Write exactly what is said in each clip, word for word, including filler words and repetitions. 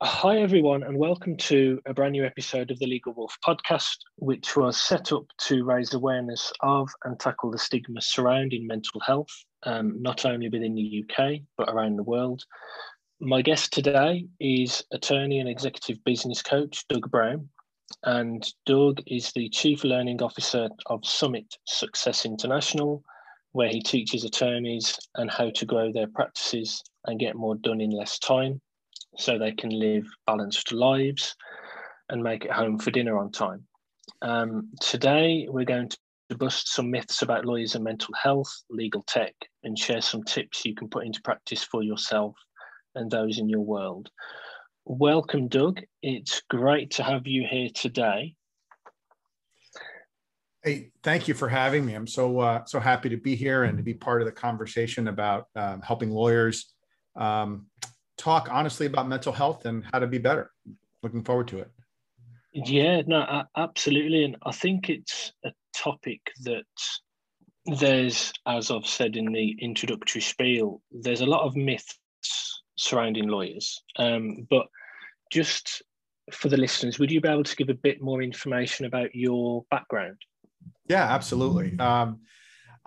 Hi everyone, and welcome to a brand new episode of the Legal Wolf podcast, which was set up to raise awareness of and tackle the stigma surrounding mental health, um, not only within the U K, but around the world. My guest today is attorney and executive business coach, Doug Brown, and Doug is the Chief Learning Officer of Summit Success International, where he teaches attorneys and how to grow their practices and get more done in less time, so they can live balanced lives and make it home for dinner on time. Um, today, we're going to bust some myths about lawyers and mental health, legal tech, and share some tips you can put into practice for yourself and those in your world. Welcome, Doug. It's great to have you here today. Hey, thank you for having me. I'm so, uh, so happy to be here and to be part of the conversation about um, helping lawyers um, talk honestly about mental health and how to be better. Looking forward to it. Yeah, no, absolutely. And I think it's a topic that there's, as I've said in the introductory spiel, there's a lot of myths surrounding lawyers. Um, but just for the listeners, would you be able to give a bit more information about your background? Yeah, absolutely. Um,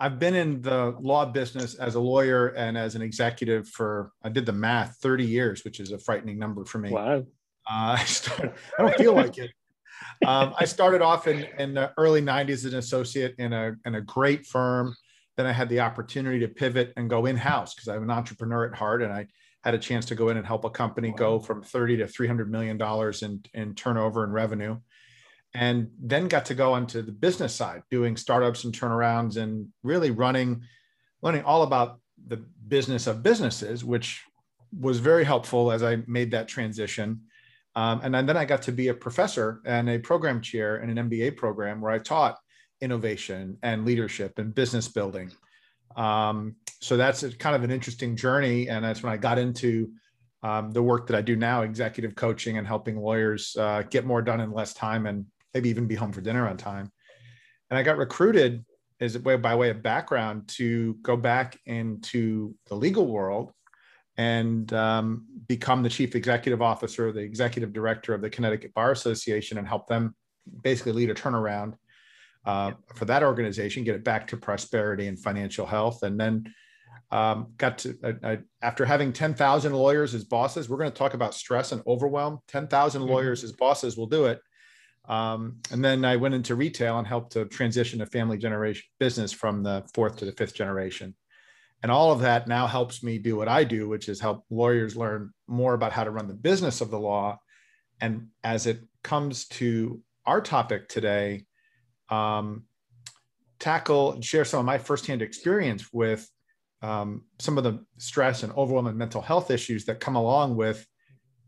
I've been in the law business as a lawyer and as an executive for, I did the math, thirty years, which is a frightening number for me. Wow. Uh, I, started, I don't feel like it. Um, I started off in, in the early nineties as an associate in a, in a great firm. Then I had the opportunity to pivot and go in-house because I'm an entrepreneur at heart. And I had a chance to go in and help a company wow. go from thirty to three hundred million dollars in, in turnover and revenue. And then got to go onto the business side, doing startups and turnarounds and really running, learning all about the business of businesses, which was very helpful as I made that transition. Um, and then I got to be a professor and a program chair in an M B A program where I taught innovation and leadership and business building. Um, so that's a, kind of an interesting journey. And that's when I got into um, the work that I do now, executive coaching and helping lawyers uh, get more done in less time and maybe even be home for dinner on time. And I got recruited as by way of background to go back into the legal world and um, become the chief executive officer, the executive director of the Connecticut Bar Association, and help them basically lead a turnaround uh, for that organization, get it back to prosperity and financial health. And then um, got to, I, I, after having ten thousand lawyers as bosses, we're going to talk about stress and overwhelm. ten thousand lawyers as bosses will do it. Um, and then I went into retail and helped to transition a family generation business from the fourth to the fifth generation. And all of that now helps me do what I do, which is help lawyers learn more about how to run the business of the law. And as it comes to our topic today, um, tackle and share some of my firsthand experience with um, some of the stress and overwhelm and mental health issues that come along with,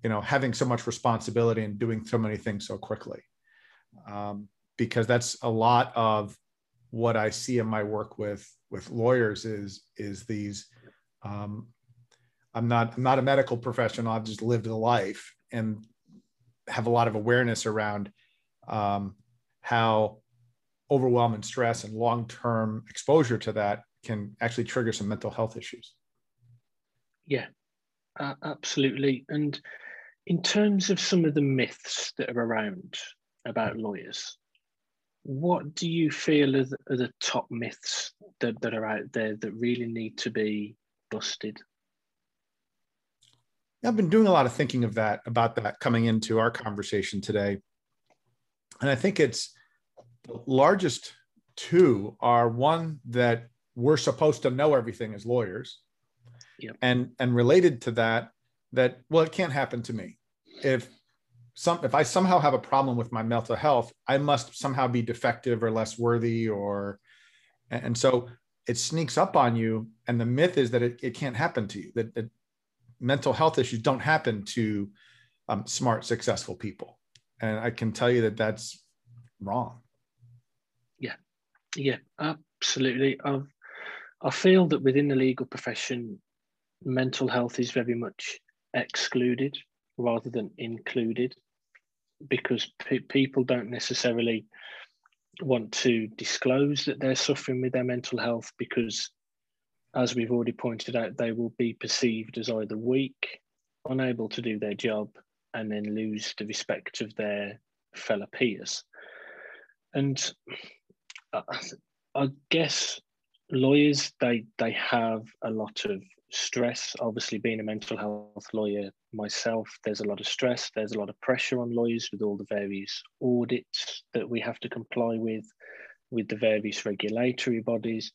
you know, having so much responsibility and doing so many things so quickly. Um, because that's a lot of what I see in my work with with lawyers is is these. Um, I'm not I'm not a medical professional. I've just lived a life and have a lot of awareness around um, how overwhelm and stress and long-term exposure to that can actually trigger some mental health issues. Yeah, uh, absolutely. And in terms of some of the myths that are around about lawyers, what do you feel are the, are the top myths that, that are out there that really need to be busted? I've been doing a lot of thinking of that, about that coming into our conversation today. And I think it's the largest two are one that we're supposed to know everything as lawyers. Yep. And, and related to that, that, well, it can't happen to me. If Some, if I somehow have a problem with my mental health, I must somehow be defective or less worthy, or, and so it sneaks up on you. And the myth is that it, it can't happen to you, that, that mental health issues don't happen to um, smart, successful people. And I can tell you that that's wrong. Yeah, yeah, absolutely. I've, I feel that within the legal profession, mental health is very much excluded rather than included, because pe- people don't necessarily want to disclose that they're suffering with their mental health, because as we've already pointed out, they will be perceived as either weak, unable to do their job, and then lose the respect of their fellow peers. And I, I guess lawyers, they they have a lot of stress. Obviously, being a mental health lawyer myself, there's a lot of stress, there's a lot of pressure on lawyers with all the various audits that we have to comply with, with the various regulatory bodies.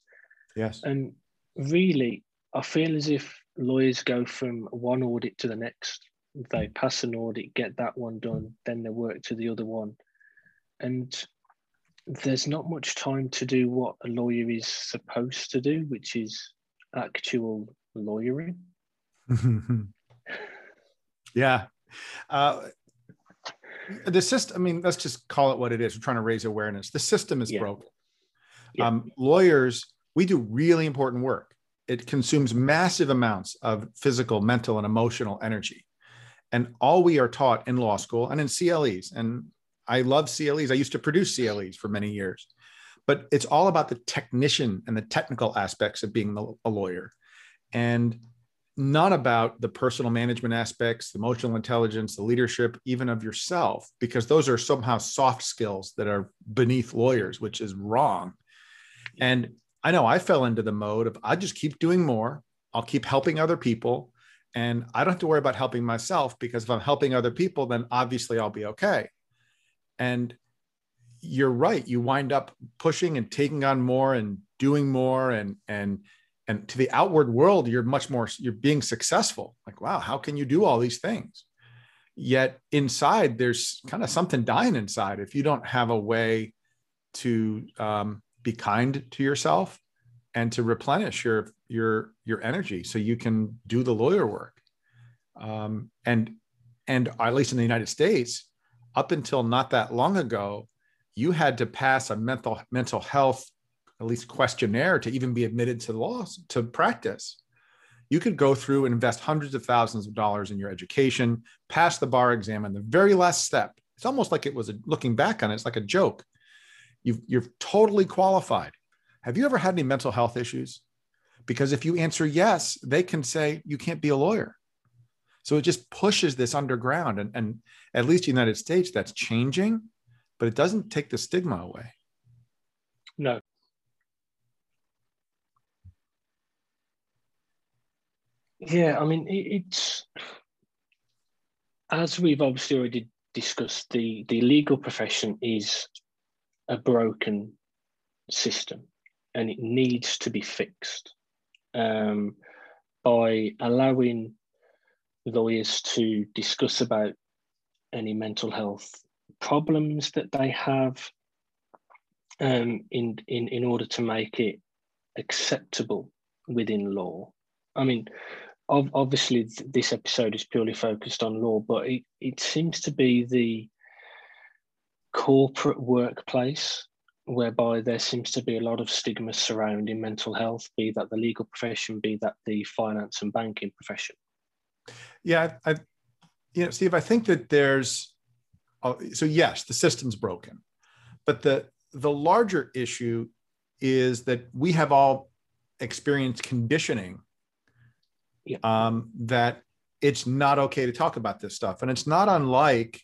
Yes. And really, I feel as if lawyers go from one audit to the next. They pass an audit, get that one done, then they work to the other one. And there's not much time to do what a lawyer is supposed to do, which is actual lawyering. Yeah. Uh, the system, I mean, let's just call it what it is. We're trying to raise awareness. The system is yeah. broken. Yeah. Um, lawyers, we do really important work. It consumes massive amounts of physical, mental, and emotional energy. And all we are taught in law school and in C L Es, and I love C L Es. I used to produce C L Es for many years, but it's all about the technician and the technical aspects of being a lawyer, and not about the personal management aspects, the emotional intelligence, the leadership, even of yourself, because those are somehow soft skills that are beneath lawyers, which is wrong. And I know I fell into the mode of, I just keep doing more. I'll keep helping other people. And I don't have to worry about helping myself, because if I'm helping other people, then obviously I'll be okay. And you're right. You wind up pushing and taking on more and doing more. And, and, and to the outward world, you're much more, you're being successful. Like, wow, how can you do all these things? Yet inside, there's kind of something dying inside. If you don't have a way to um, be kind to yourself and to replenish your, your, your energy so you can do the lawyer work. Um, and, and at least in the United States, up until not that long ago, you had to pass a mental, mental health, at least questionnaire, to even be admitted to law, to practice. You could go through and invest hundreds of thousands of dollars in your education, pass the bar exam, and the very last step, it's almost like it was a, looking back on it, it's like a joke. You've, you're totally qualified. Have you ever had any mental health issues? Because if you answer yes, they can say you can't be a lawyer. So it just pushes this underground. And, and at least in the United States, that's changing, but it doesn't take the stigma away. No. Yeah, I mean, it, it's, as we've obviously already discussed, the, the legal profession is a broken system, and it needs to be fixed. Um, by allowing lawyers to discuss about any mental health problems that they have, um, in, in, in order to make it acceptable within law. I mean, ov- obviously th- this episode is purely focused on law, but it, it seems to be the corporate workplace whereby there seems to be a lot of stigma surrounding mental health, be that the legal profession, be that the finance and banking profession. Yeah, I, I, you know, Steve, I think that there's, so yes, the system's broken, but the the larger issue is that we have all experienced conditioning, yeah. um, that it's not okay to talk about this stuff, and it's not unlike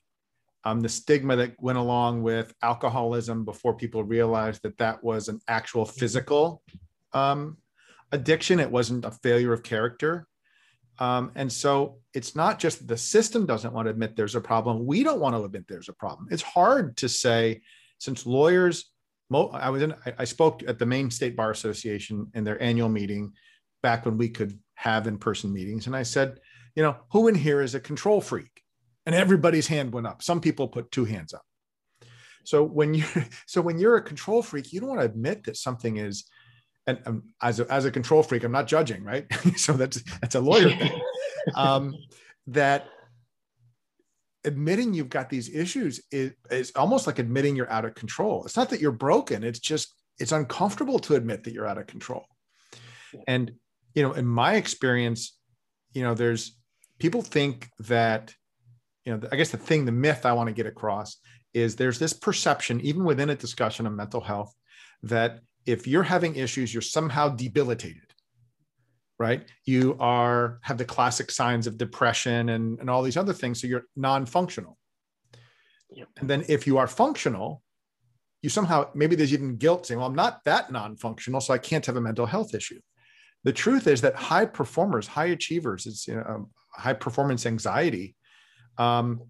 um, the stigma that went along with alcoholism before people realized that that was an actual physical um, addiction. It wasn't a failure of character. Um, and so it's not just the system doesn't want to admit there's a problem. We don't want to admit there's a problem. It's hard to say, since lawyers, I was in, I spoke at the Maine State Bar Association in their annual meeting back when we could have in-person meetings. And I said, you know, who in here is a control freak? And everybody's hand went up. Some people put two hands up. So when you, so when you're a control freak, you don't want to admit that something is. And um, as a, as a control freak, I'm not judging, right? So that's that's a lawyer thing. Um, that admitting you've got these issues is, is almost like admitting you're out of control. It's not that you're broken. It's just, it's uncomfortable to admit that you're out of control. And, you know, in my experience, you know, there's people think that, you know, I guess the thing, the myth I want to get across is there's this perception, even within a discussion of mental health, that if you're having issues, you're somehow debilitated. right? You are have the classic signs of depression and, and all these other things. So you're non-functional. Yep. And then if you are functional, you somehow, maybe there's even guilt saying, well, I'm not that non-functional, so I can't have a mental health issue. The truth is that high performers, high achievers, it's you know, high performance anxiety, um,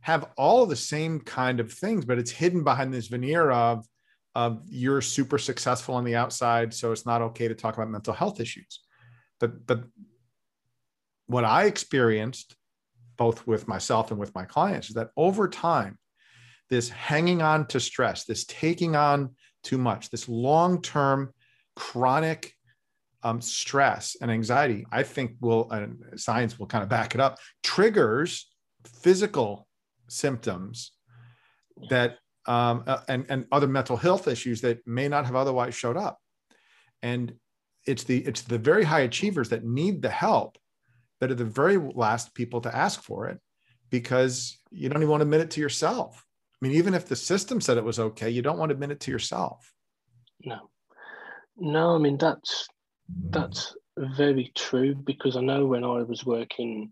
have all the same kind of things, but it's hidden behind this veneer of, of you're super successful on the outside, so it's not okay to talk about mental health issues. But, but what I experienced both with myself and with my clients is that over time, this hanging on to stress, this taking on too much, this long-term chronic um, stress and anxiety, I think will, uh, science will kind of back it up, triggers physical symptoms that um, uh, and, and other mental health issues that may not have otherwise showed up. And it's the, it's the very high achievers that need the help that are the very last people to ask for it, because you don't even want to admit it to yourself. I mean, even if the system said it was okay, you don't want to admit it to yourself. No, no, I mean, that's, that's very true, because I know when I was working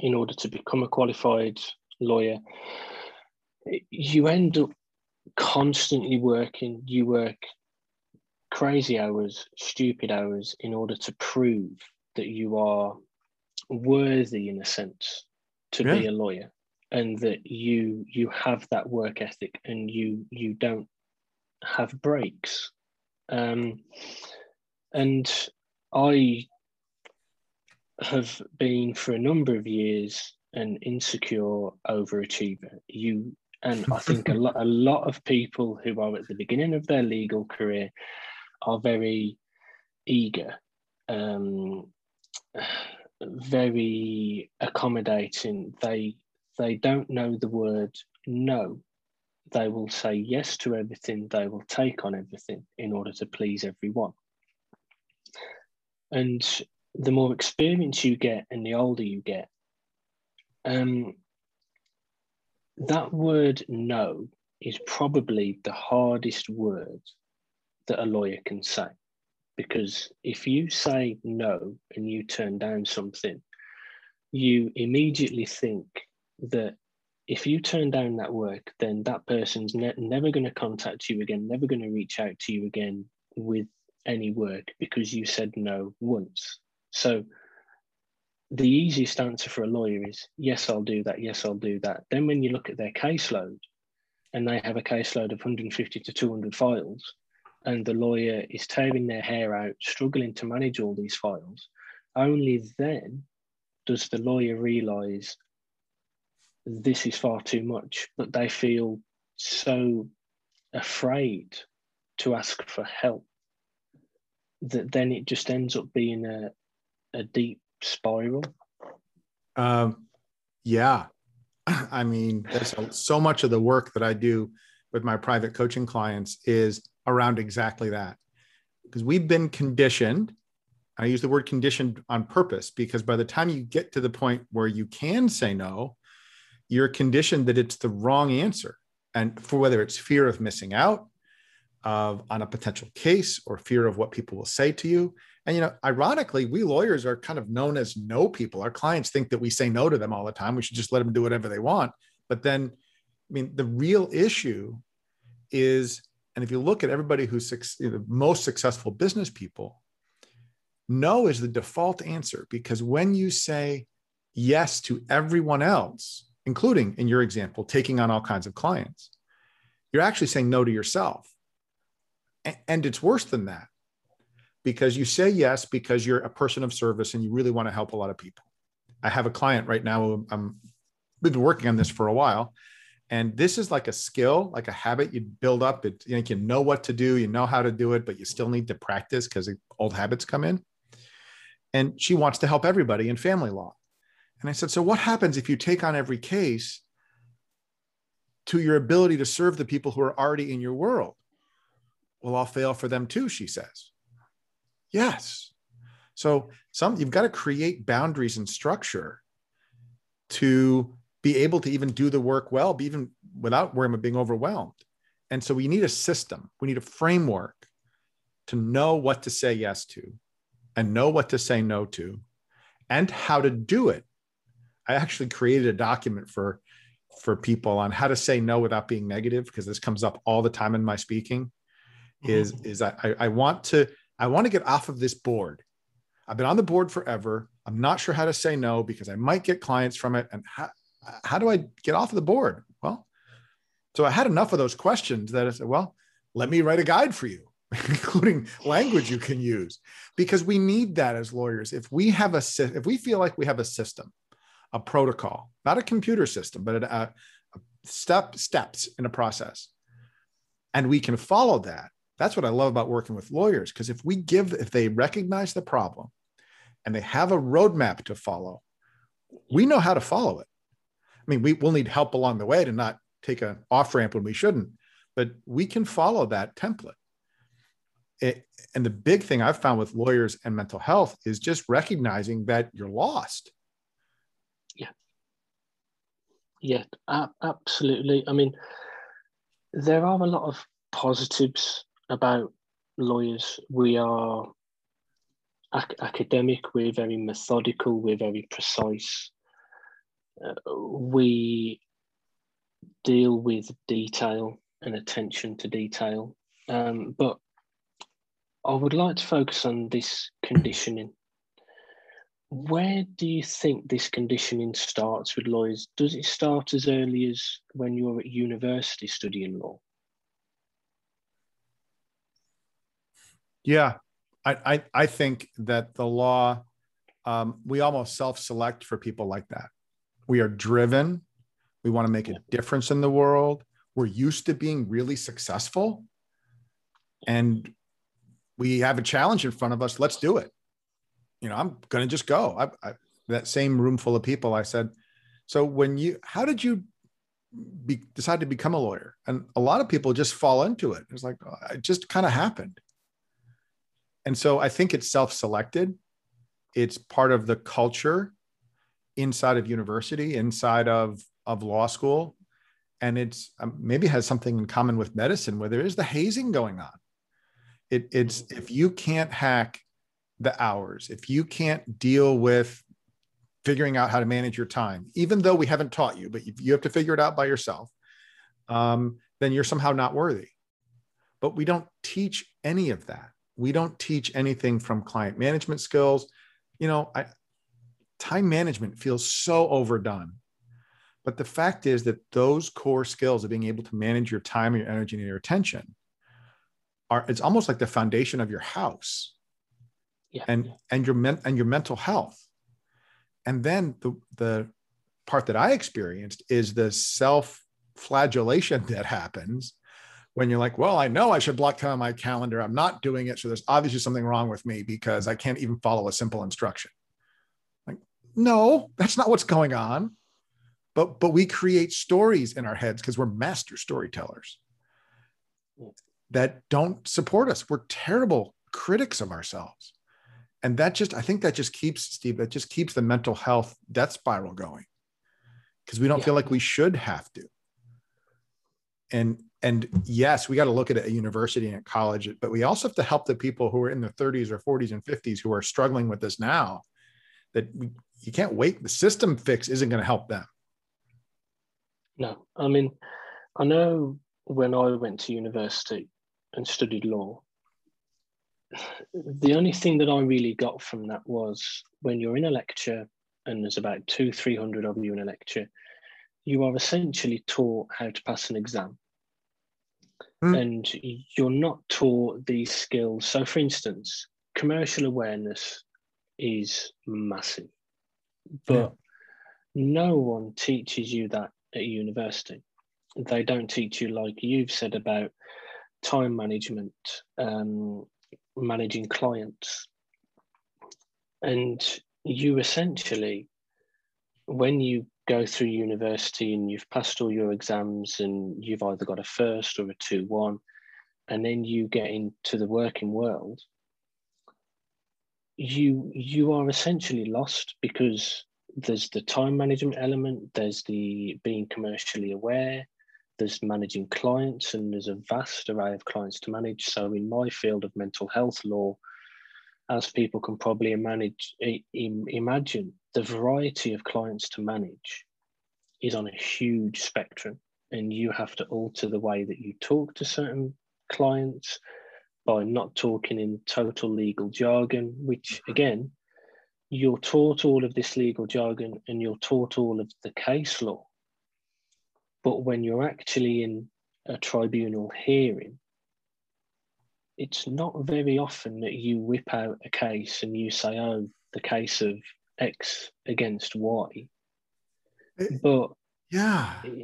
in order to become a qualified lawyer, you end up constantly working. You work crazy hours, stupid hours, in order to prove that you are worthy, in a sense, to yeah. be a lawyer, and that you you have that work ethic, and you you don't have breaks. Um, and I have been for a number of years an insecure overachiever. You and I think a lot a lot of people who are at the beginning of their legal career are very eager, um, very accommodating. They they don't know the word no. They will say yes to everything. They will take on everything in order to please everyone. And the more experience you get and the older you get, um, that word no is probably the hardest word that a lawyer can say. Because if you say no and you turn down something, you immediately think that if you turn down that work, then that person's ne- never going to contact you again, never going to reach out to you again with any work, because you said no once. So the easiest answer for a lawyer is, yes, I'll do that. Yes, I'll do that. Then when you look at their caseload and they have a caseload of one hundred fifty to two hundred files, and the lawyer is tearing their hair out, struggling to manage all these files, only then does the lawyer realize this is far too much, but they feel so afraid to ask for help that then it just ends up being a, a deep spiral. Um, yeah. I mean, there's so much of the work that I do with my private coaching clients is around exactly that. Because we've been conditioned, I use the word conditioned on purpose, because by the time you get to the point where you can say no, you're conditioned that it's the wrong answer. And for whether it's fear of missing out of on a potential case or fear of what people will say to you. And, you know, ironically, we lawyers are kind of known as no people. Our clients think that we say no to them all the time. We should just let them do whatever they want. But then, I mean, the real issue is, and if you look at everybody who's you know, the most successful business people, no is the default answer, because when you say yes to everyone else, including in your example, taking on all kinds of clients, you're actually saying no to yourself. And it's worse than that, because you say yes because you're a person of service and you really want to help a lot of people. I have a client right now who I'm, we've been working on this for a while. And this is like a skill, like a habit you build up. It, you know, you know what to do, you know how to do it, but you still need to practice because old habits come in. And she wants to help everybody in family law. And I said, so what happens if you take on every case to your ability to serve the people who are already in your world? Well, I'll fail for them too, she says. Yes. So some, you've got to create boundaries and structure to be able to even do the work well, be even without worrying about being overwhelmed. And so we need a system. We need a framework to know what to say yes to, and know what to say no to and how to do it. I actually created a document for, for people on how to say no without being negative, because this comes up all the time in my speaking. Is, is I, I want to, I want to get off of this board. I've been on the board forever. I'm not sure how to say no because I might get clients from it. And how, how do I get off of the board? Well, so I had enough of those questions that I said, well, let me write a guide for you, including language you can use, because we need that as lawyers. If we have a, if we feel like we have a system, a protocol, not a computer system, but a, a step steps in a process, and we can follow that. That's what I love about working with lawyers, because if we give, if they recognize the problem and they have a roadmap to follow, we know how to follow it. I mean, we will need help along the way to not take an off ramp when we shouldn't, but we can follow that template. It, and the big thing I've found with lawyers and mental health is just recognizing that you're lost. Yeah. Yeah, uh, absolutely. I mean, there are a lot of positives about lawyers. We are ac- academic, we're very methodical, we're very precise. Uh, we deal with detail and attention to detail. Um, but I would like to focus on this conditioning. Where do you think this conditioning starts with lawyers? Does it start as early as when you're at university studying law? Yeah, I, I, I think that the law, um, we almost self-select for people like that. We are driven. We want to make a difference in the world. We're used to being really successful. And we have a challenge in front of us. Let's do it. You know, I'm going to just go. I, I, that same room full of people, I said, so when you, how did you be, decide to become a lawyer? And a lot of people just fall into it. It's like, it just kind of happened. And so I think it's self-selected. It's part of the culture inside of university, inside of, of law school. And it's um, maybe has something in common with medicine, where there is the hazing going on. It, it's if you can't hack the hours, if you can't deal with figuring out how to manage your time, even though we haven't taught you, but you, you have to figure it out by yourself, um, then you're somehow not worthy. But we don't teach any of that. We don't teach anything from client management skills. You know, I, time management feels so overdone. But the fact is that those core skills of being able to manage your time, your energy, and your attention are, it's almost like the foundation of your house. Yeah. And, and, your men, and your mental health. And then the, the part that I experienced is the self-flagellation that happens when you're like, well, I know I should block time on my calendar. I'm not doing it. So there's obviously something wrong with me because I can't even follow a simple instruction. Like, no, that's not what's going on. But, but we create stories in our heads because we're master storytellers that don't support us. We're terrible critics of ourselves. And that just, I think that just keeps, Steve, that just keeps the mental health death spiral going because we don't yeah. feel like we should have to. And And yes, we got to look at it at university and at college, but we also have to help the people who are in their thirties or forties and fifties who are struggling with this now, that we, you can't wait. The system fix isn't going to help them. No, I mean, I know when I went to university and studied law, the only thing that I really got from that was when you're in a lecture and there's about two, three hundred of you in a lecture, you are essentially taught how to pass an exam. And you're not taught these skills. So, for instance, commercial awareness is massive, but yeah. no one teaches you that at university. They don't teach you, like you've said, about time management, um, managing clients. And you essentially, when you go through university and you've passed all your exams and you've either got a first or a two one, and then you get into the working world, you you are essentially lost because there's the time management element, there's the being commercially aware, there's managing clients, and there's a vast array of clients to manage. So in my field of mental health law, as people can probably manage, imagine, the variety of clients to manage is on a huge spectrum, and you have to alter the way that you talk to certain clients by not talking in total legal jargon, which again, you're taught all of this legal jargon and you're taught all of the case law. But when you're actually in a tribunal hearing, it's not very often that you whip out a case and you say, oh, the case of X against Y. It, but yeah. yeah,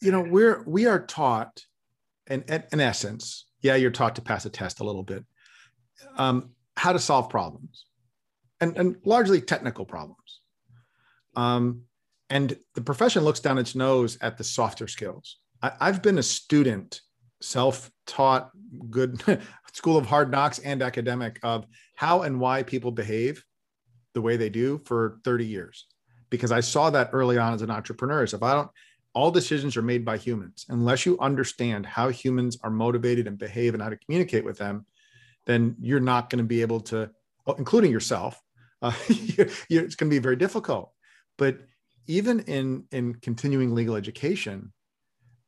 you know, we're, we are taught, and in, in essence, yeah, you're taught to pass a test a little bit, um, how to solve problems, and, and largely technical problems. Um, and the profession looks down its nose at the softer skills. I, I've been a student, self-taught, good school of hard knocks and academic, of how and why people behave the way they do for thirty years, because I saw that early on as an entrepreneur. So if I don't, all decisions are made by humans. Unless you understand how humans are motivated and behave and how to communicate with them, then you're not going to be able to, including yourself, uh, you're, you're, it's going to be very difficult. But even in, in continuing legal education,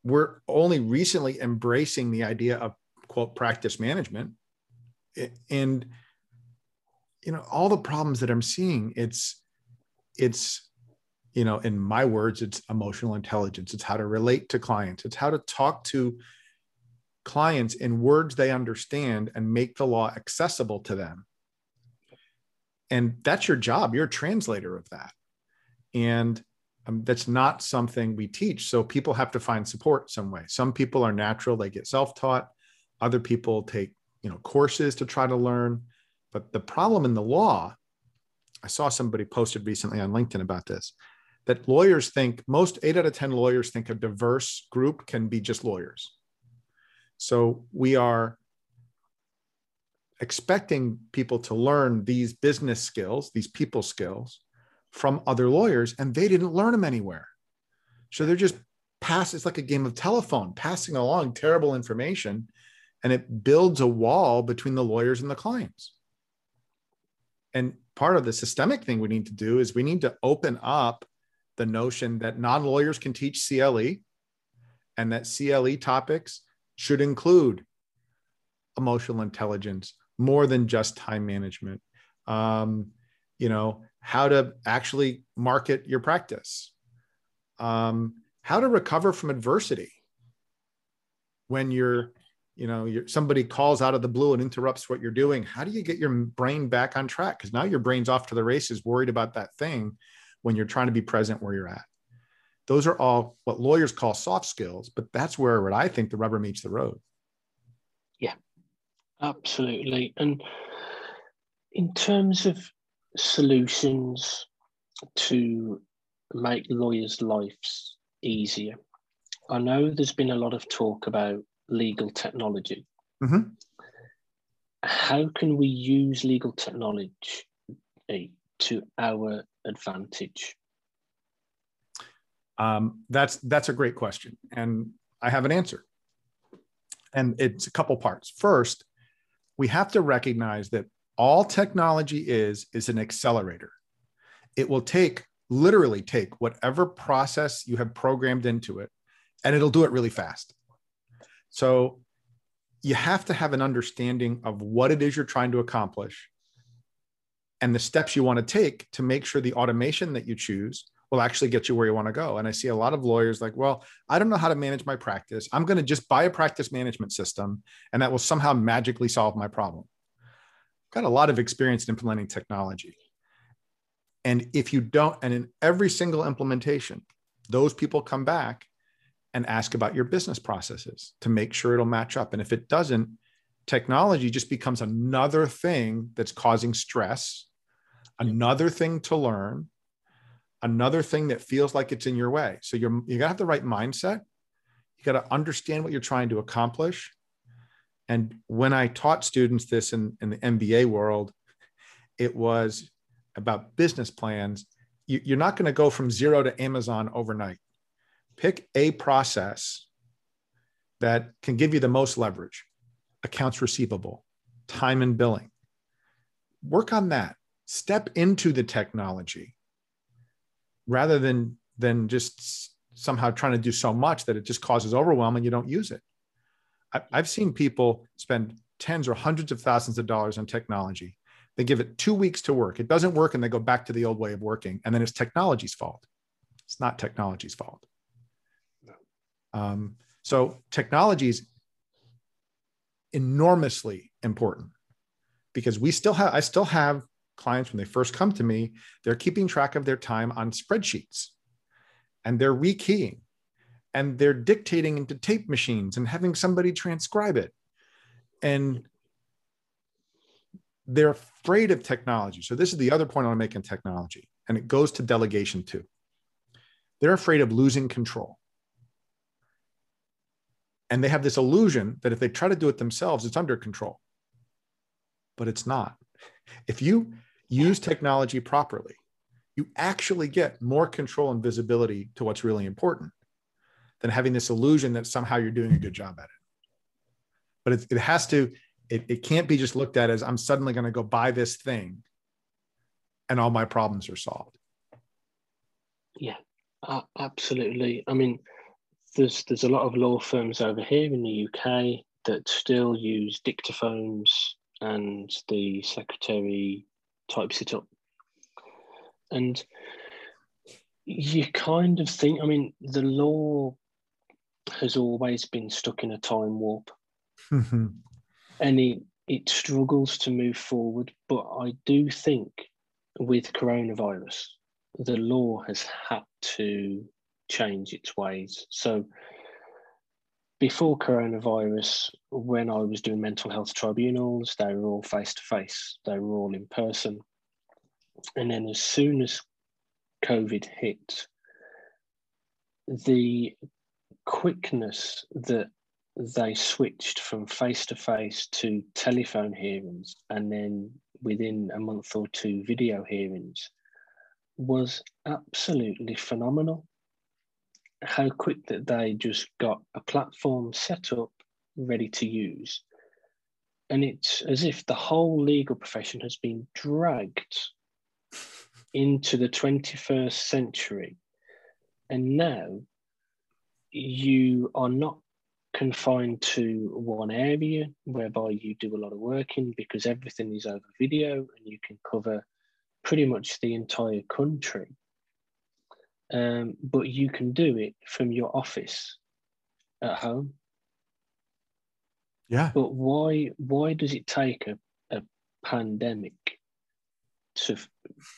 we're only recently embracing the idea of, quote, practice management. And, you know, all the problems that I'm seeing, it's, it's, you know, in my words, it's emotional intelligence. It's how to relate to clients. It's how to talk to clients in words they understand and make the law accessible to them. And that's your job. You're a translator of that. And Um, that's not something we teach. So people have to find support some way. Some people are natural, they get self-taught. Other people take, you know, courses to try to learn. But the problem in the law, I saw somebody posted recently on LinkedIn about this, that lawyers think, most eight out of ten lawyers think a diverse group can be just lawyers. So we are expecting people to learn these business skills, these people skills, from other lawyers, and they didn't learn them anywhere. So they're just passed, it's like a game of telephone, passing along terrible information, and it builds a wall between the lawyers and the clients. And part of the systemic thing we need to do is we need to open up the notion that non-lawyers can teach C L E, and that C L E topics should include emotional intelligence, more than just time management, um, you know, how to actually market your practice, um, how to recover from adversity when you're, you know, you're, somebody calls out of the blue and interrupts what you're doing. How do you get your brain back on track? Because now your brain's off to the races, worried about that thing when you're trying to be present where you're at. Those are all what lawyers call soft skills, but that's where I think the rubber meets the road. Yeah, absolutely. And in terms of solutions to make lawyers' lives easier, I know there's been a lot of talk about legal technology. Mm-hmm. How can we use legal technology to our advantage? Um, that's that's a great question, and I have an answer. And it's a couple parts. First, we have to recognize that all technology is, is an accelerator. It will take, literally take whatever process you have programmed into it, and it'll do it really fast. So you have to have an understanding of what it is you're trying to accomplish and the steps you want to take to make sure the automation that you choose will actually get you where you want to go. And I see a lot of lawyers like, well, I don't know how to manage my practice. I'm going to just buy a practice management system, and that will somehow magically solve my problem. Got a lot of experience in implementing technology. And if you don't, and in every single implementation, those people come back and ask about your business processes to make sure it'll match up. And if it doesn't, technology just becomes another thing that's causing stress, another thing to learn, another thing that feels like it's in your way. So you're, you gotta have the right mindset. You gotta understand what you're trying to accomplish. And when I taught students this in, in the M B A world, it was about business plans. You, you're not going to go from zero to Amazon overnight. Pick a process that can give you the most leverage. Accounts receivable, time and billing. Work on that. Step into the technology rather than, than just somehow trying to do so much that it just causes overwhelm and you don't use it. I, I've seen people spend tens or hundreds of thousands of dollars on technology. They give it two weeks to work. It doesn't work and they go back to the old way of working. And then it's technology's fault. It's not technology's fault. No. Um, so technology is enormously important because we still have, I still have clients when they first come to me, they're keeping track of their time on spreadsheets and they're rekeying and they're dictating into tape machines and having somebody transcribe it. And they're afraid of technology. So this is the other point I want to make in technology, and it goes to delegation too. They're afraid of losing control. And they have this illusion that if they try to do it themselves, it's under control, but it's not. If you use technology properly, you actually get more control and visibility to what's really important than having this illusion that somehow you're doing a good job at it. But it, it has to, it, it can't be just looked at as I'm suddenly going to go buy this thing and all my problems are solved. Yeah, uh, absolutely. I mean, there's, there's a lot of law firms over here in the U K that still use dictaphones and the secretary types it up. And you kind of think, I mean, the law has always been stuck in a time warp. Mm-hmm. And it, it struggles to move forward. But I do think with coronavirus, the law has had to change its ways. So before coronavirus, when I was doing mental health tribunals, they were all face-to-face. They were all in person. And then as soon as COVID hit, the quickness that they switched from face-to-face to telephone hearings and then within a month or two video hearings was absolutely phenomenal. How quick that they just got a platform set up ready to use. And it's as if the whole legal profession has been dragged into the twenty-first century. And now you are not confined to one area whereby you do a lot of working because everything is over video and you can cover pretty much the entire country. Um, but you can do it from your office at home. Yeah. But why why does it take a, a pandemic to f-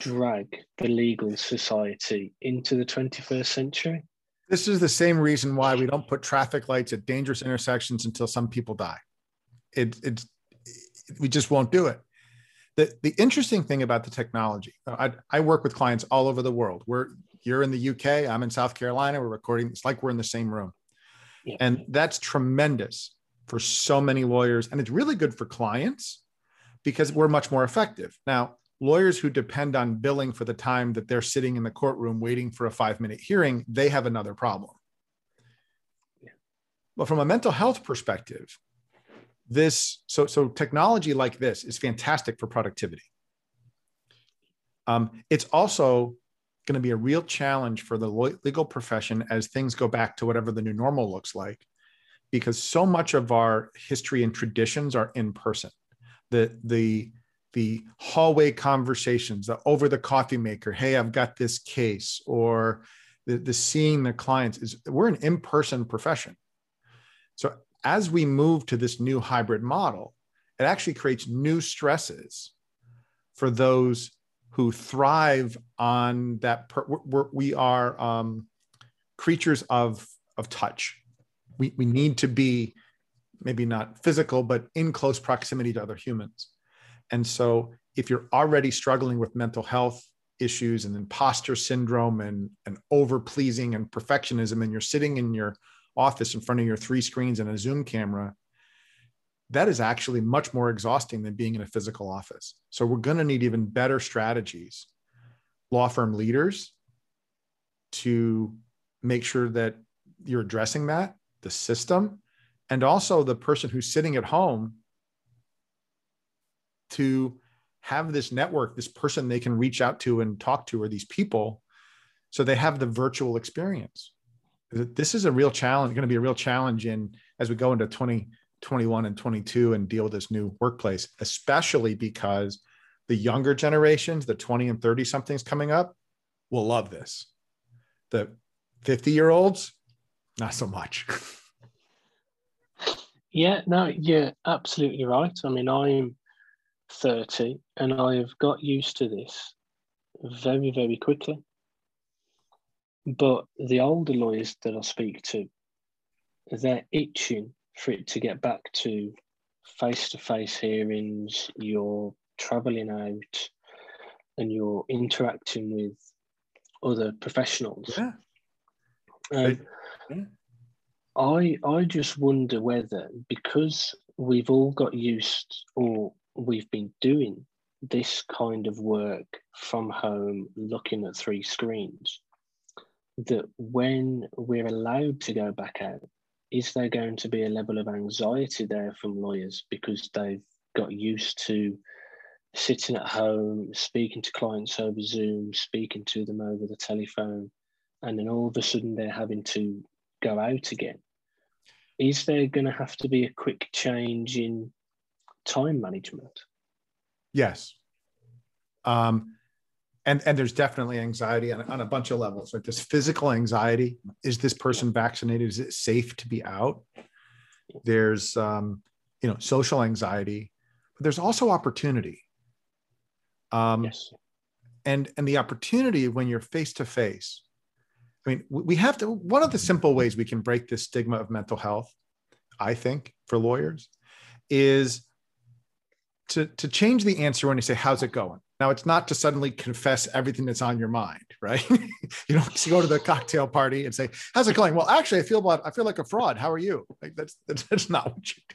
drag the legal society into the twenty-first century? This is the same reason why we don't put traffic lights at dangerous intersections until some people die. It, it's, it, we just won't do it. The, the interesting thing about the technology, I, I work with clients all over the world. We're, you're in the U K, I'm in South Carolina, we're recording, it's like we're in the same room. Yeah. And that's tremendous for so many lawyers. And it's really good for clients because we're much more effective. Now, lawyers who depend on billing for the time that they're sitting in the courtroom waiting for a five-minute hearing, they have another problem. Yeah. But from a mental health perspective, this so, so technology like this is fantastic for productivity. Um, it's also going to be a real challenge for the legal profession as things go back to whatever the new normal looks like, because so much of our history and traditions are in person. The, the the hallway conversations, the over the coffee maker, hey, I've got this case, or the, the seeing the clients, is we're an in-person profession. So as we move to this new hybrid model, it actually creates new stresses for those who thrive on that. Per, we're, we are um, creatures of, of touch. We, we need to be maybe not physical, but in close proximity to other humans. And so if you're already struggling with mental health issues and imposter syndrome and, and over-pleasing and perfectionism, and you're sitting in your office in front of your three screens and a Zoom camera, that is actually much more exhausting than being in a physical office. So we're going to need even better strategies, law firm leaders, to make sure that you're addressing that, the system, and also the person who's sitting at home to have this network, this person they can reach out to and talk to, or these people, so they have the virtual experience. This is a real challenge, going to be a real challenge in as we go into twenty twenty-one and twenty-two and deal with this new workplace, especially because the younger generations, the twenty and thirty somethings coming up, will love this. The fifty year olds, not so much. Yeah, no, you're absolutely right. I mean, I'm thirty and I've got used to this very, very quickly. But the older lawyers that I speak to, they're itching for it to get back to face-to-face hearings. You're traveling out and you're interacting with other professionals. Yeah. Um, yeah. I I just wonder whether, because we've all got used, or we've been doing this kind of work from home, looking at three screens, that when we're allowed to go back out, is there going to be a level of anxiety there from lawyers because they've got used to sitting at home, speaking to clients over Zoom, speaking to them over the telephone, and then all of a sudden they're having to go out again? Is there going to have to be a quick change in time management? Yes. Um, and, and there's definitely anxiety on, on a bunch of levels, like this physical anxiety. Is this person vaccinated? Is it safe to be out? There's, um, you know, social anxiety, but there's also opportunity. Um, yes. And, and the opportunity when you're face-to-face, I mean, we have to, one of the simple ways we can break this stigma of mental health, I think, for lawyers, is to, to change the answer when you say, how's it going? Now, it's not to suddenly confess everything that's on your mind, right? You don't go to the cocktail party and say, how's it going? Well, actually, I feel about, I feel like a fraud. How are you? Like that's, that's, that's not what you do.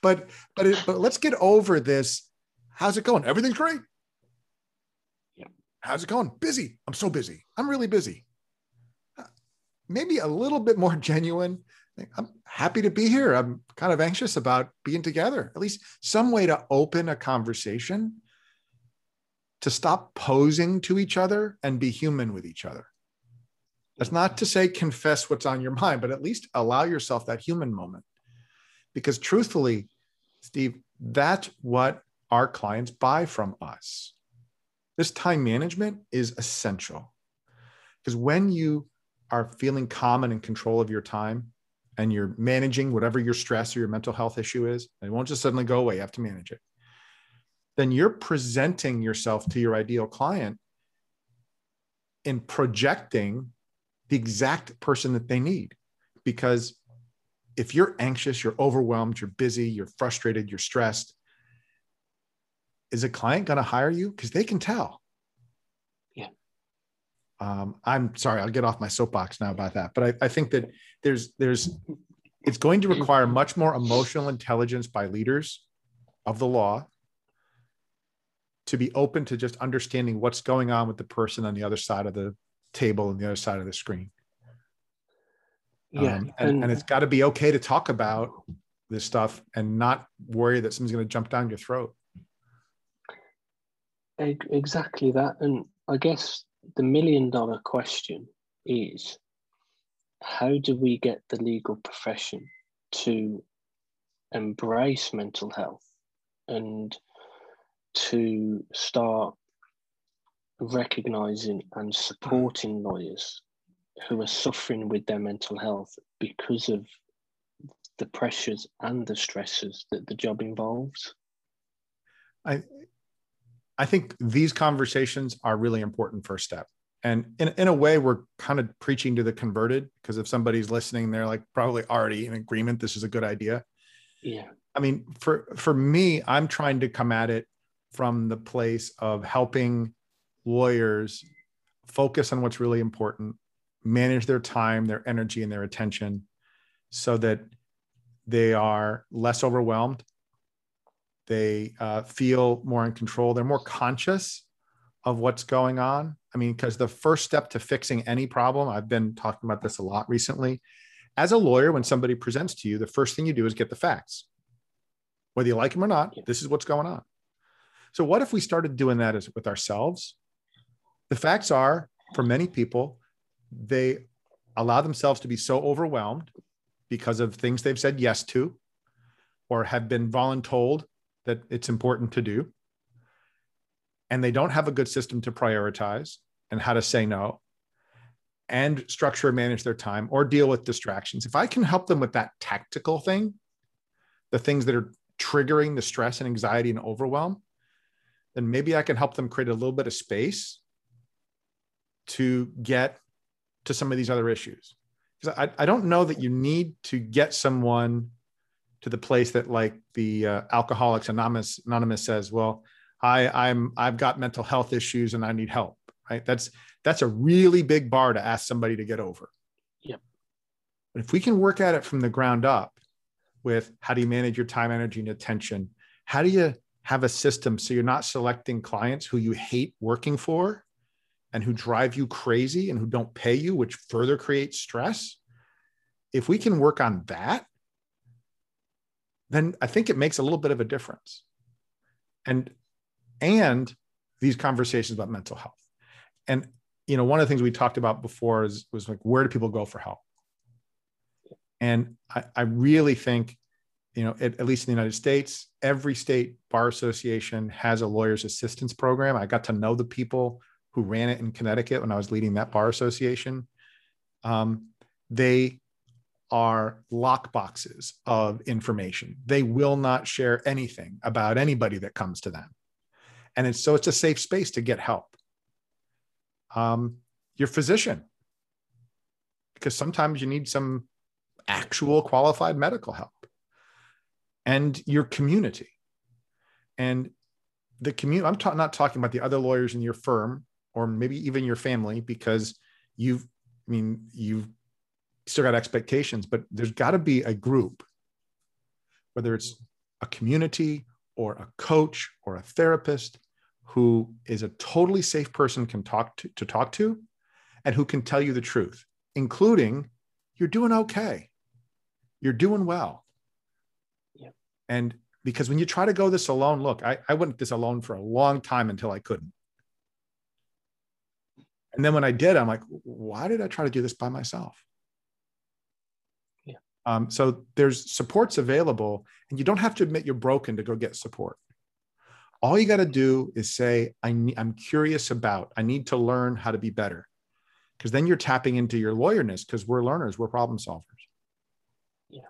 But, but, it, but let's get over this. How's it going? Everything's great. Yeah. How's it going? Busy. I'm so busy. I'm really busy. Maybe a little bit more genuine. I'm happy to be here. I'm kind of anxious about being together. At least some way to open a conversation, to stop posing to each other and be human with each other. That's not to say confess what's on your mind, but at least allow yourself that human moment. Because truthfully, Steve, that's what our clients buy from us. This time management is essential. Because when you are feeling calm and in control of your time, and you're managing whatever your stress or your mental health issue is, and it won't just suddenly go away, you have to manage it, then you're presenting yourself to your ideal client and projecting the exact person that they need. Because if you're anxious, you're overwhelmed, you're busy, you're frustrated, you're stressed, is a client going to hire you? Because they can tell. Um, I'm sorry, I'll get off my soapbox now about that, but I, I think that there's, there's, it's going to require much more emotional intelligence by leaders of the law to be open to just understanding what's going on with the person on the other side of the table and the other side of the screen. Yeah, um, and, and, and it's got to be okay to talk about this stuff and not worry that someone's going to jump down your throat. Exactly that. And I guess the million dollar question is, how do we get the legal profession to embrace mental health and to start recognizing and supporting lawyers who are suffering with their mental health because of the pressures and the stresses that the job involves? I I think these conversations are really important first step. And in, in a way, we're kind of preaching to the converted, because if somebody's listening, they're like probably already in agreement, this is a good idea. Yeah. I mean, for, for me, I'm trying to come at it from the place of helping lawyers focus on what's really important, manage their time, their energy, and their attention so that they are less overwhelmed. They uh, feel more in control. They're more conscious of what's going on. I mean, because the first step to fixing any problem, I've been talking about this a lot recently. As a lawyer, when somebody presents to you, the first thing you do is get the facts. Whether you like them or not, this is what's going on. So what if we started doing that as, with ourselves? The facts are, for many people, they allow themselves to be so overwhelmed because of things they've said yes to or have been voluntold that it's important to do. And they don't have a good system to prioritize and how to say no and structure and manage their time or deal with distractions. If I can help them with that tactical thing, the things that are triggering the stress and anxiety and overwhelm, then maybe I can help them create a little bit of space to get to some of these other issues. Because I, I don't know that you need to get someone to the place that, like the uh, Alcoholics Anonymous, Anonymous says, well, I, I'm, I've got mental health issues and I need help, right? That's, that's a really big bar to ask somebody to get over. Yep. But if we can work at it from the ground up with how do you manage your time, energy, and attention? How do you have a system so you're not selecting clients who you hate working for and who drive you crazy and who don't pay you, which further creates stress? If we can work on that, then I think it makes a little bit of a difference. And and these conversations about mental health. And you know, one of the things we talked about before is, was like, where do people go for help? And I, I really think, you know, at, at least in the United States, every state bar association has a lawyer's assistance program. I got to know the people who ran it in Connecticut when I was leading that bar association. Um, they are lockboxes of information. They will not share anything about anybody that comes to them. And it's, so it's a safe space to get help. Um, your physician, because sometimes you need some actual qualified medical help. And your community. And the community, I'm ta- not talking about the other lawyers in your firm, or maybe even your family, because you've, I mean, you've still got expectations, but there's got to be a group, whether it's a community or a coach or a therapist, who is a totally safe person can talk to, to talk to, and who can tell you the truth, including you're doing okay, you're doing well. Yeah. And because when you try to go this alone, look, I, I went this alone for a long time until I couldn't. And then when I did, I'm like, why did I try to do this by myself? Yeah. Um, so there's supports available, and you don't have to admit you're broken to go get support. All you got to do is say, I ne- I'm curious about, I need to learn how to be better. Because then you're tapping into your lawyerness, because we're learners, we're problem solvers. Yeah.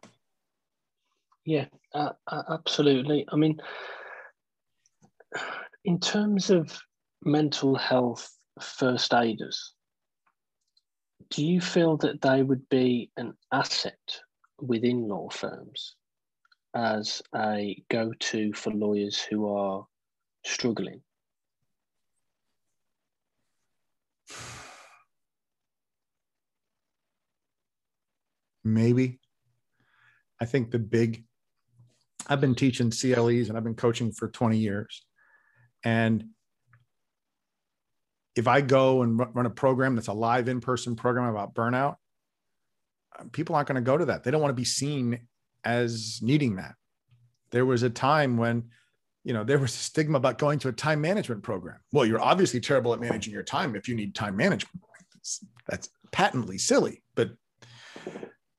Yeah, uh, absolutely. I mean, in terms of mental health first aiders, do you feel that they would be an asset within law firms as a go-to for lawyers who are struggling? Maybe. I think the big I've been teaching C L Es and I've been coaching for twenty years. And if I go and run a program that's a live in-person program about burnout, people aren't going to go to that. They don't want to be seen as needing that. There was a time when, you know, there was a stigma about going to a time management program. Well, you're obviously terrible at managing your time if you need time management. That's, that's patently silly. But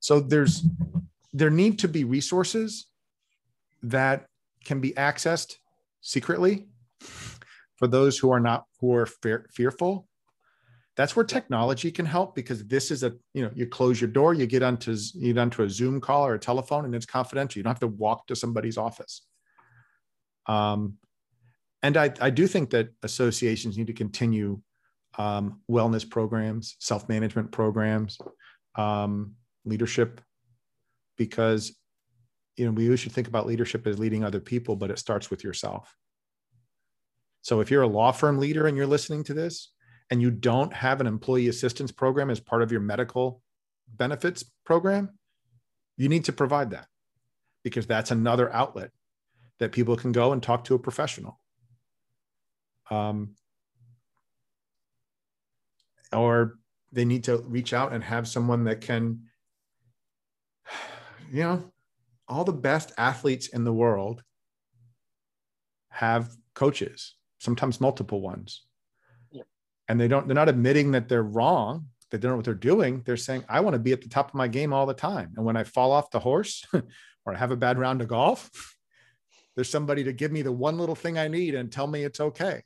so there's, there need to be resources that can be accessed secretly for those who are not, who are fear, fearful. That's where technology can help, because this is a, you know, you close your door, you get onto, you get onto a Zoom call or a telephone, and it's confidential. You don't have to walk to somebody's office. Um, and I, I do think that associations need to continue um, wellness programs, self-management programs, um, leadership, because, you know, we always should think about leadership as leading other people, but it starts with yourself. So if you're a law firm leader and you're listening to this and you don't have an employee assistance program as part of your medical benefits program, you need to provide that, because that's another outlet that people can go and talk to a professional. Um, or they need to reach out and have someone that can, you know, all the best athletes in the world have coaches, sometimes multiple ones. Yeah. And they don't, they're not admitting that they're wrong, that they don't know what they're doing. They're saying, I want to be at the top of my game all the time. And when I fall off the horse or I have a bad round of golf, there's somebody to give me the one little thing I need and tell me it's okay.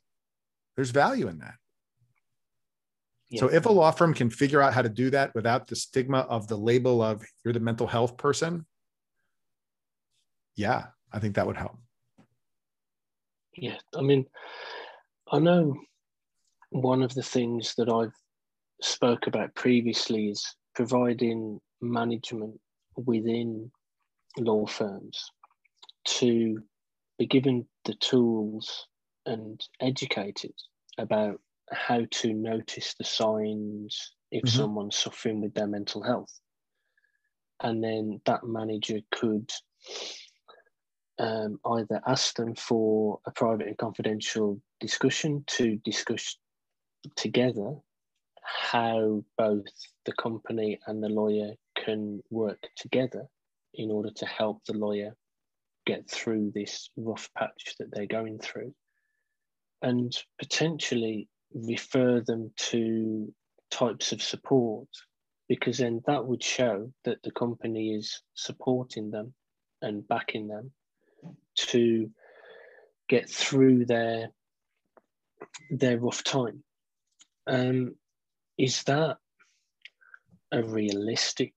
There's value in that. Yeah. So if a law firm can figure out how to do that without the stigma of the label of you're the mental health person, yeah, I think that would help. Yeah, I mean, I know one of the things that I've spoke about previously is providing management within law firms to be given the tools and educated about how to notice the signs if mm-hmm. someone's suffering with their mental health. And then that manager could um, either ask them for a private and confidential discussion to discuss together how both the company and the lawyer can work together in order to help the lawyer get through this rough patch that they're going through, and potentially refer them to types of support, because then that would show that the company is supporting them and backing them to get through their their rough time. Um, is that a realistic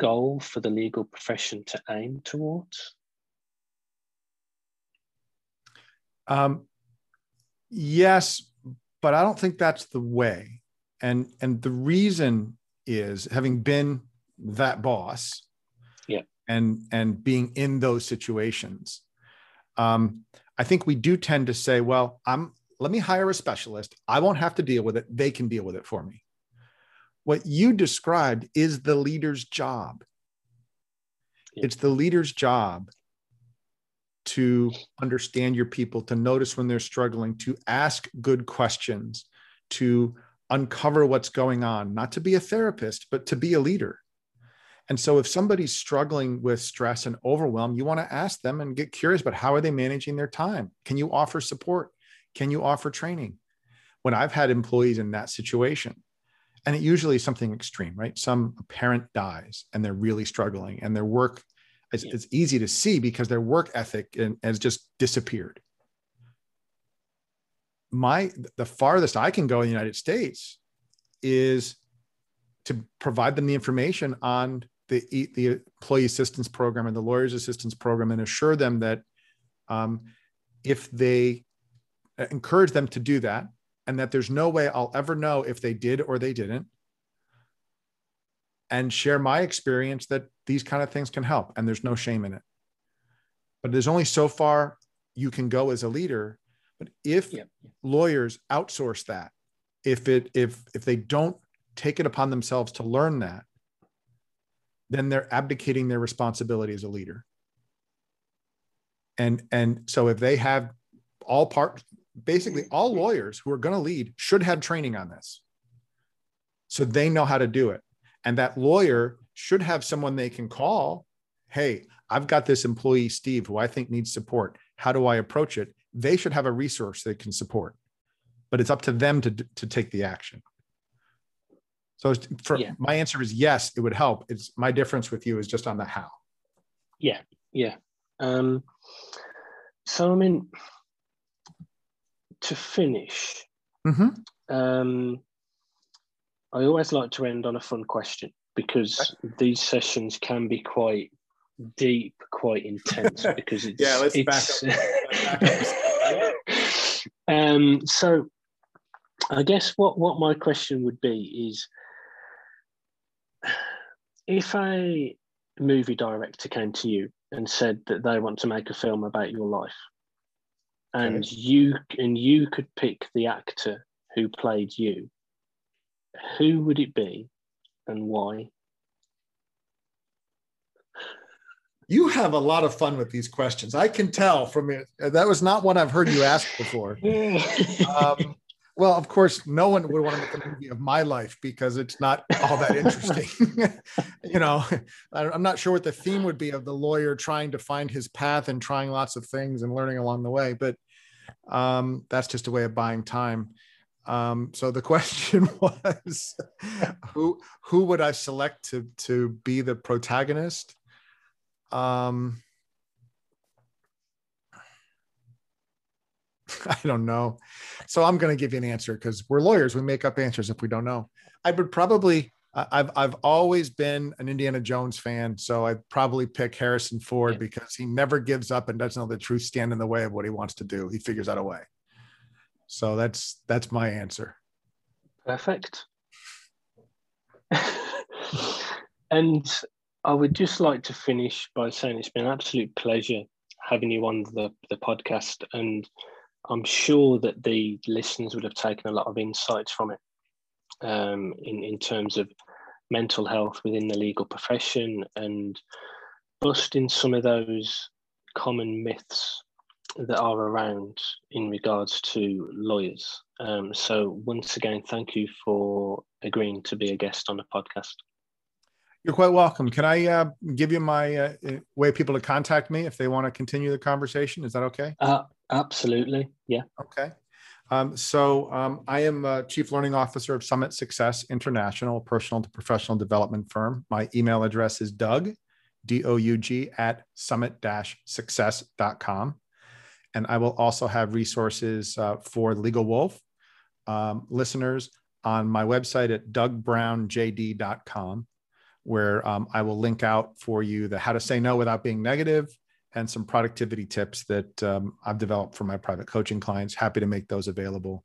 goal for the legal profession to aim towards? Um, yes, but I don't think that's the way. And, and the reason is, having been that boss, yeah, and, and being in those situations, um, I think we do tend to say, well, I'm, let me hire a specialist. I won't have to deal with it. They can deal with it for me. What you described is the leader's job. Yeah. It's the leader's job to understand your people, to notice when they're struggling, to ask good questions, to uncover what's going on, not to be a therapist, but to be a leader. And so if somebody's struggling with stress and overwhelm, you want to ask them and get curious about how are they managing their time? Can you offer support? Can you offer training? When I've had employees in that situation, and it usually is something extreme, right? Some parent dies and they're really struggling, and their work is, yeah. it's easy to see because their work ethic has just disappeared. My, the farthest I can go in the United States is to provide them the information on the, the employee assistance program and the lawyer's assistance program, and assure them that um, if they encourage them to do that, and that there's no way I'll ever know if they did or they didn't, and share my experience that these kind of things can help, and there's no shame in it. But there's only so far you can go as a leader. But if yeah. lawyers outsource that, if it if if they don't take it upon themselves to learn that, then they're abdicating their responsibility as a leader. And and so if they have all part, basically all lawyers who are going to lead should have training on this, so they know how to do it. And that lawyer should have someone they can call. Hey, I've got this employee, Steve, who I think needs support. How do I approach it? They should have a resource they can support, but it's up to them to, to take the action. So for, yeah. my answer is yes, it would help. It's my difference with you is just on the how. Yeah. Yeah. Um, so, I mean, to finish, mm-hmm. um, I always like to end on a fun question, because okay. these sessions can be quite deep, quite intense, because it's... yeah, let's it's, back up. Let's back up. um, so I guess what, what my question would be is, if a movie director came to you and said that they want to make a film about your life, and okay. you and you could pick the actor who played you, who would it be and why? You have a lot of fun with these questions. I can tell from it. That was not one I've heard you ask before. um, well, of course, no one would want to make a movie of my life because it's not all that interesting. You know, I'm not sure what the theme would be of the lawyer trying to find his path and trying lots of things and learning along the way. But Um, that's just a way of buying time. Um, so the question was, who who would I select to to be the protagonist? Um, I don't know. So I'm going to give you an answer because we're lawyers. We make up answers if we don't know. I would probably. I've I've always been an Indiana Jones fan, so I'd probably pick Harrison Ford yeah. because he never gives up and doesn't let the truth stand in the way of what he wants to do. He figures out a way. So that's that's my answer. Perfect. And I would just like to finish by saying it's been an absolute pleasure having you on the, the podcast, and I'm sure that the listeners would have taken a lot of insights from it. Um, in, in terms of mental health within the legal profession and busting some of those common myths that are around in regards to lawyers. Um, so once again, thank you for agreeing to be a guest on the podcast. You're quite welcome. Can I uh, give you my uh, way people to contact me if they want to continue the conversation? Is that okay? Uh, absolutely. Yeah. Okay. Um, so um, I am uh, Chief Learning Officer of Summit Success International, a personal to professional development firm. My email address is Doug, D O U G, at summit dash success dot com. And I will also have resources uh, for Legal Wolf um, listeners on my website at doug brown j d dot com, where um, I will link out for you the how to say no without being negative, and some productivity tips that um, I've developed for my private coaching clients. Happy to make those available.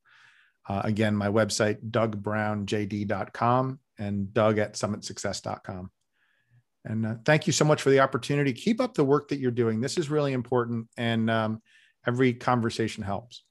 Uh, again, my website, doug brown j d dot com, and Doug at summit success dot com. And uh, thank you so much for the opportunity. Keep up the work that you're doing. This is really important, and um, every conversation helps.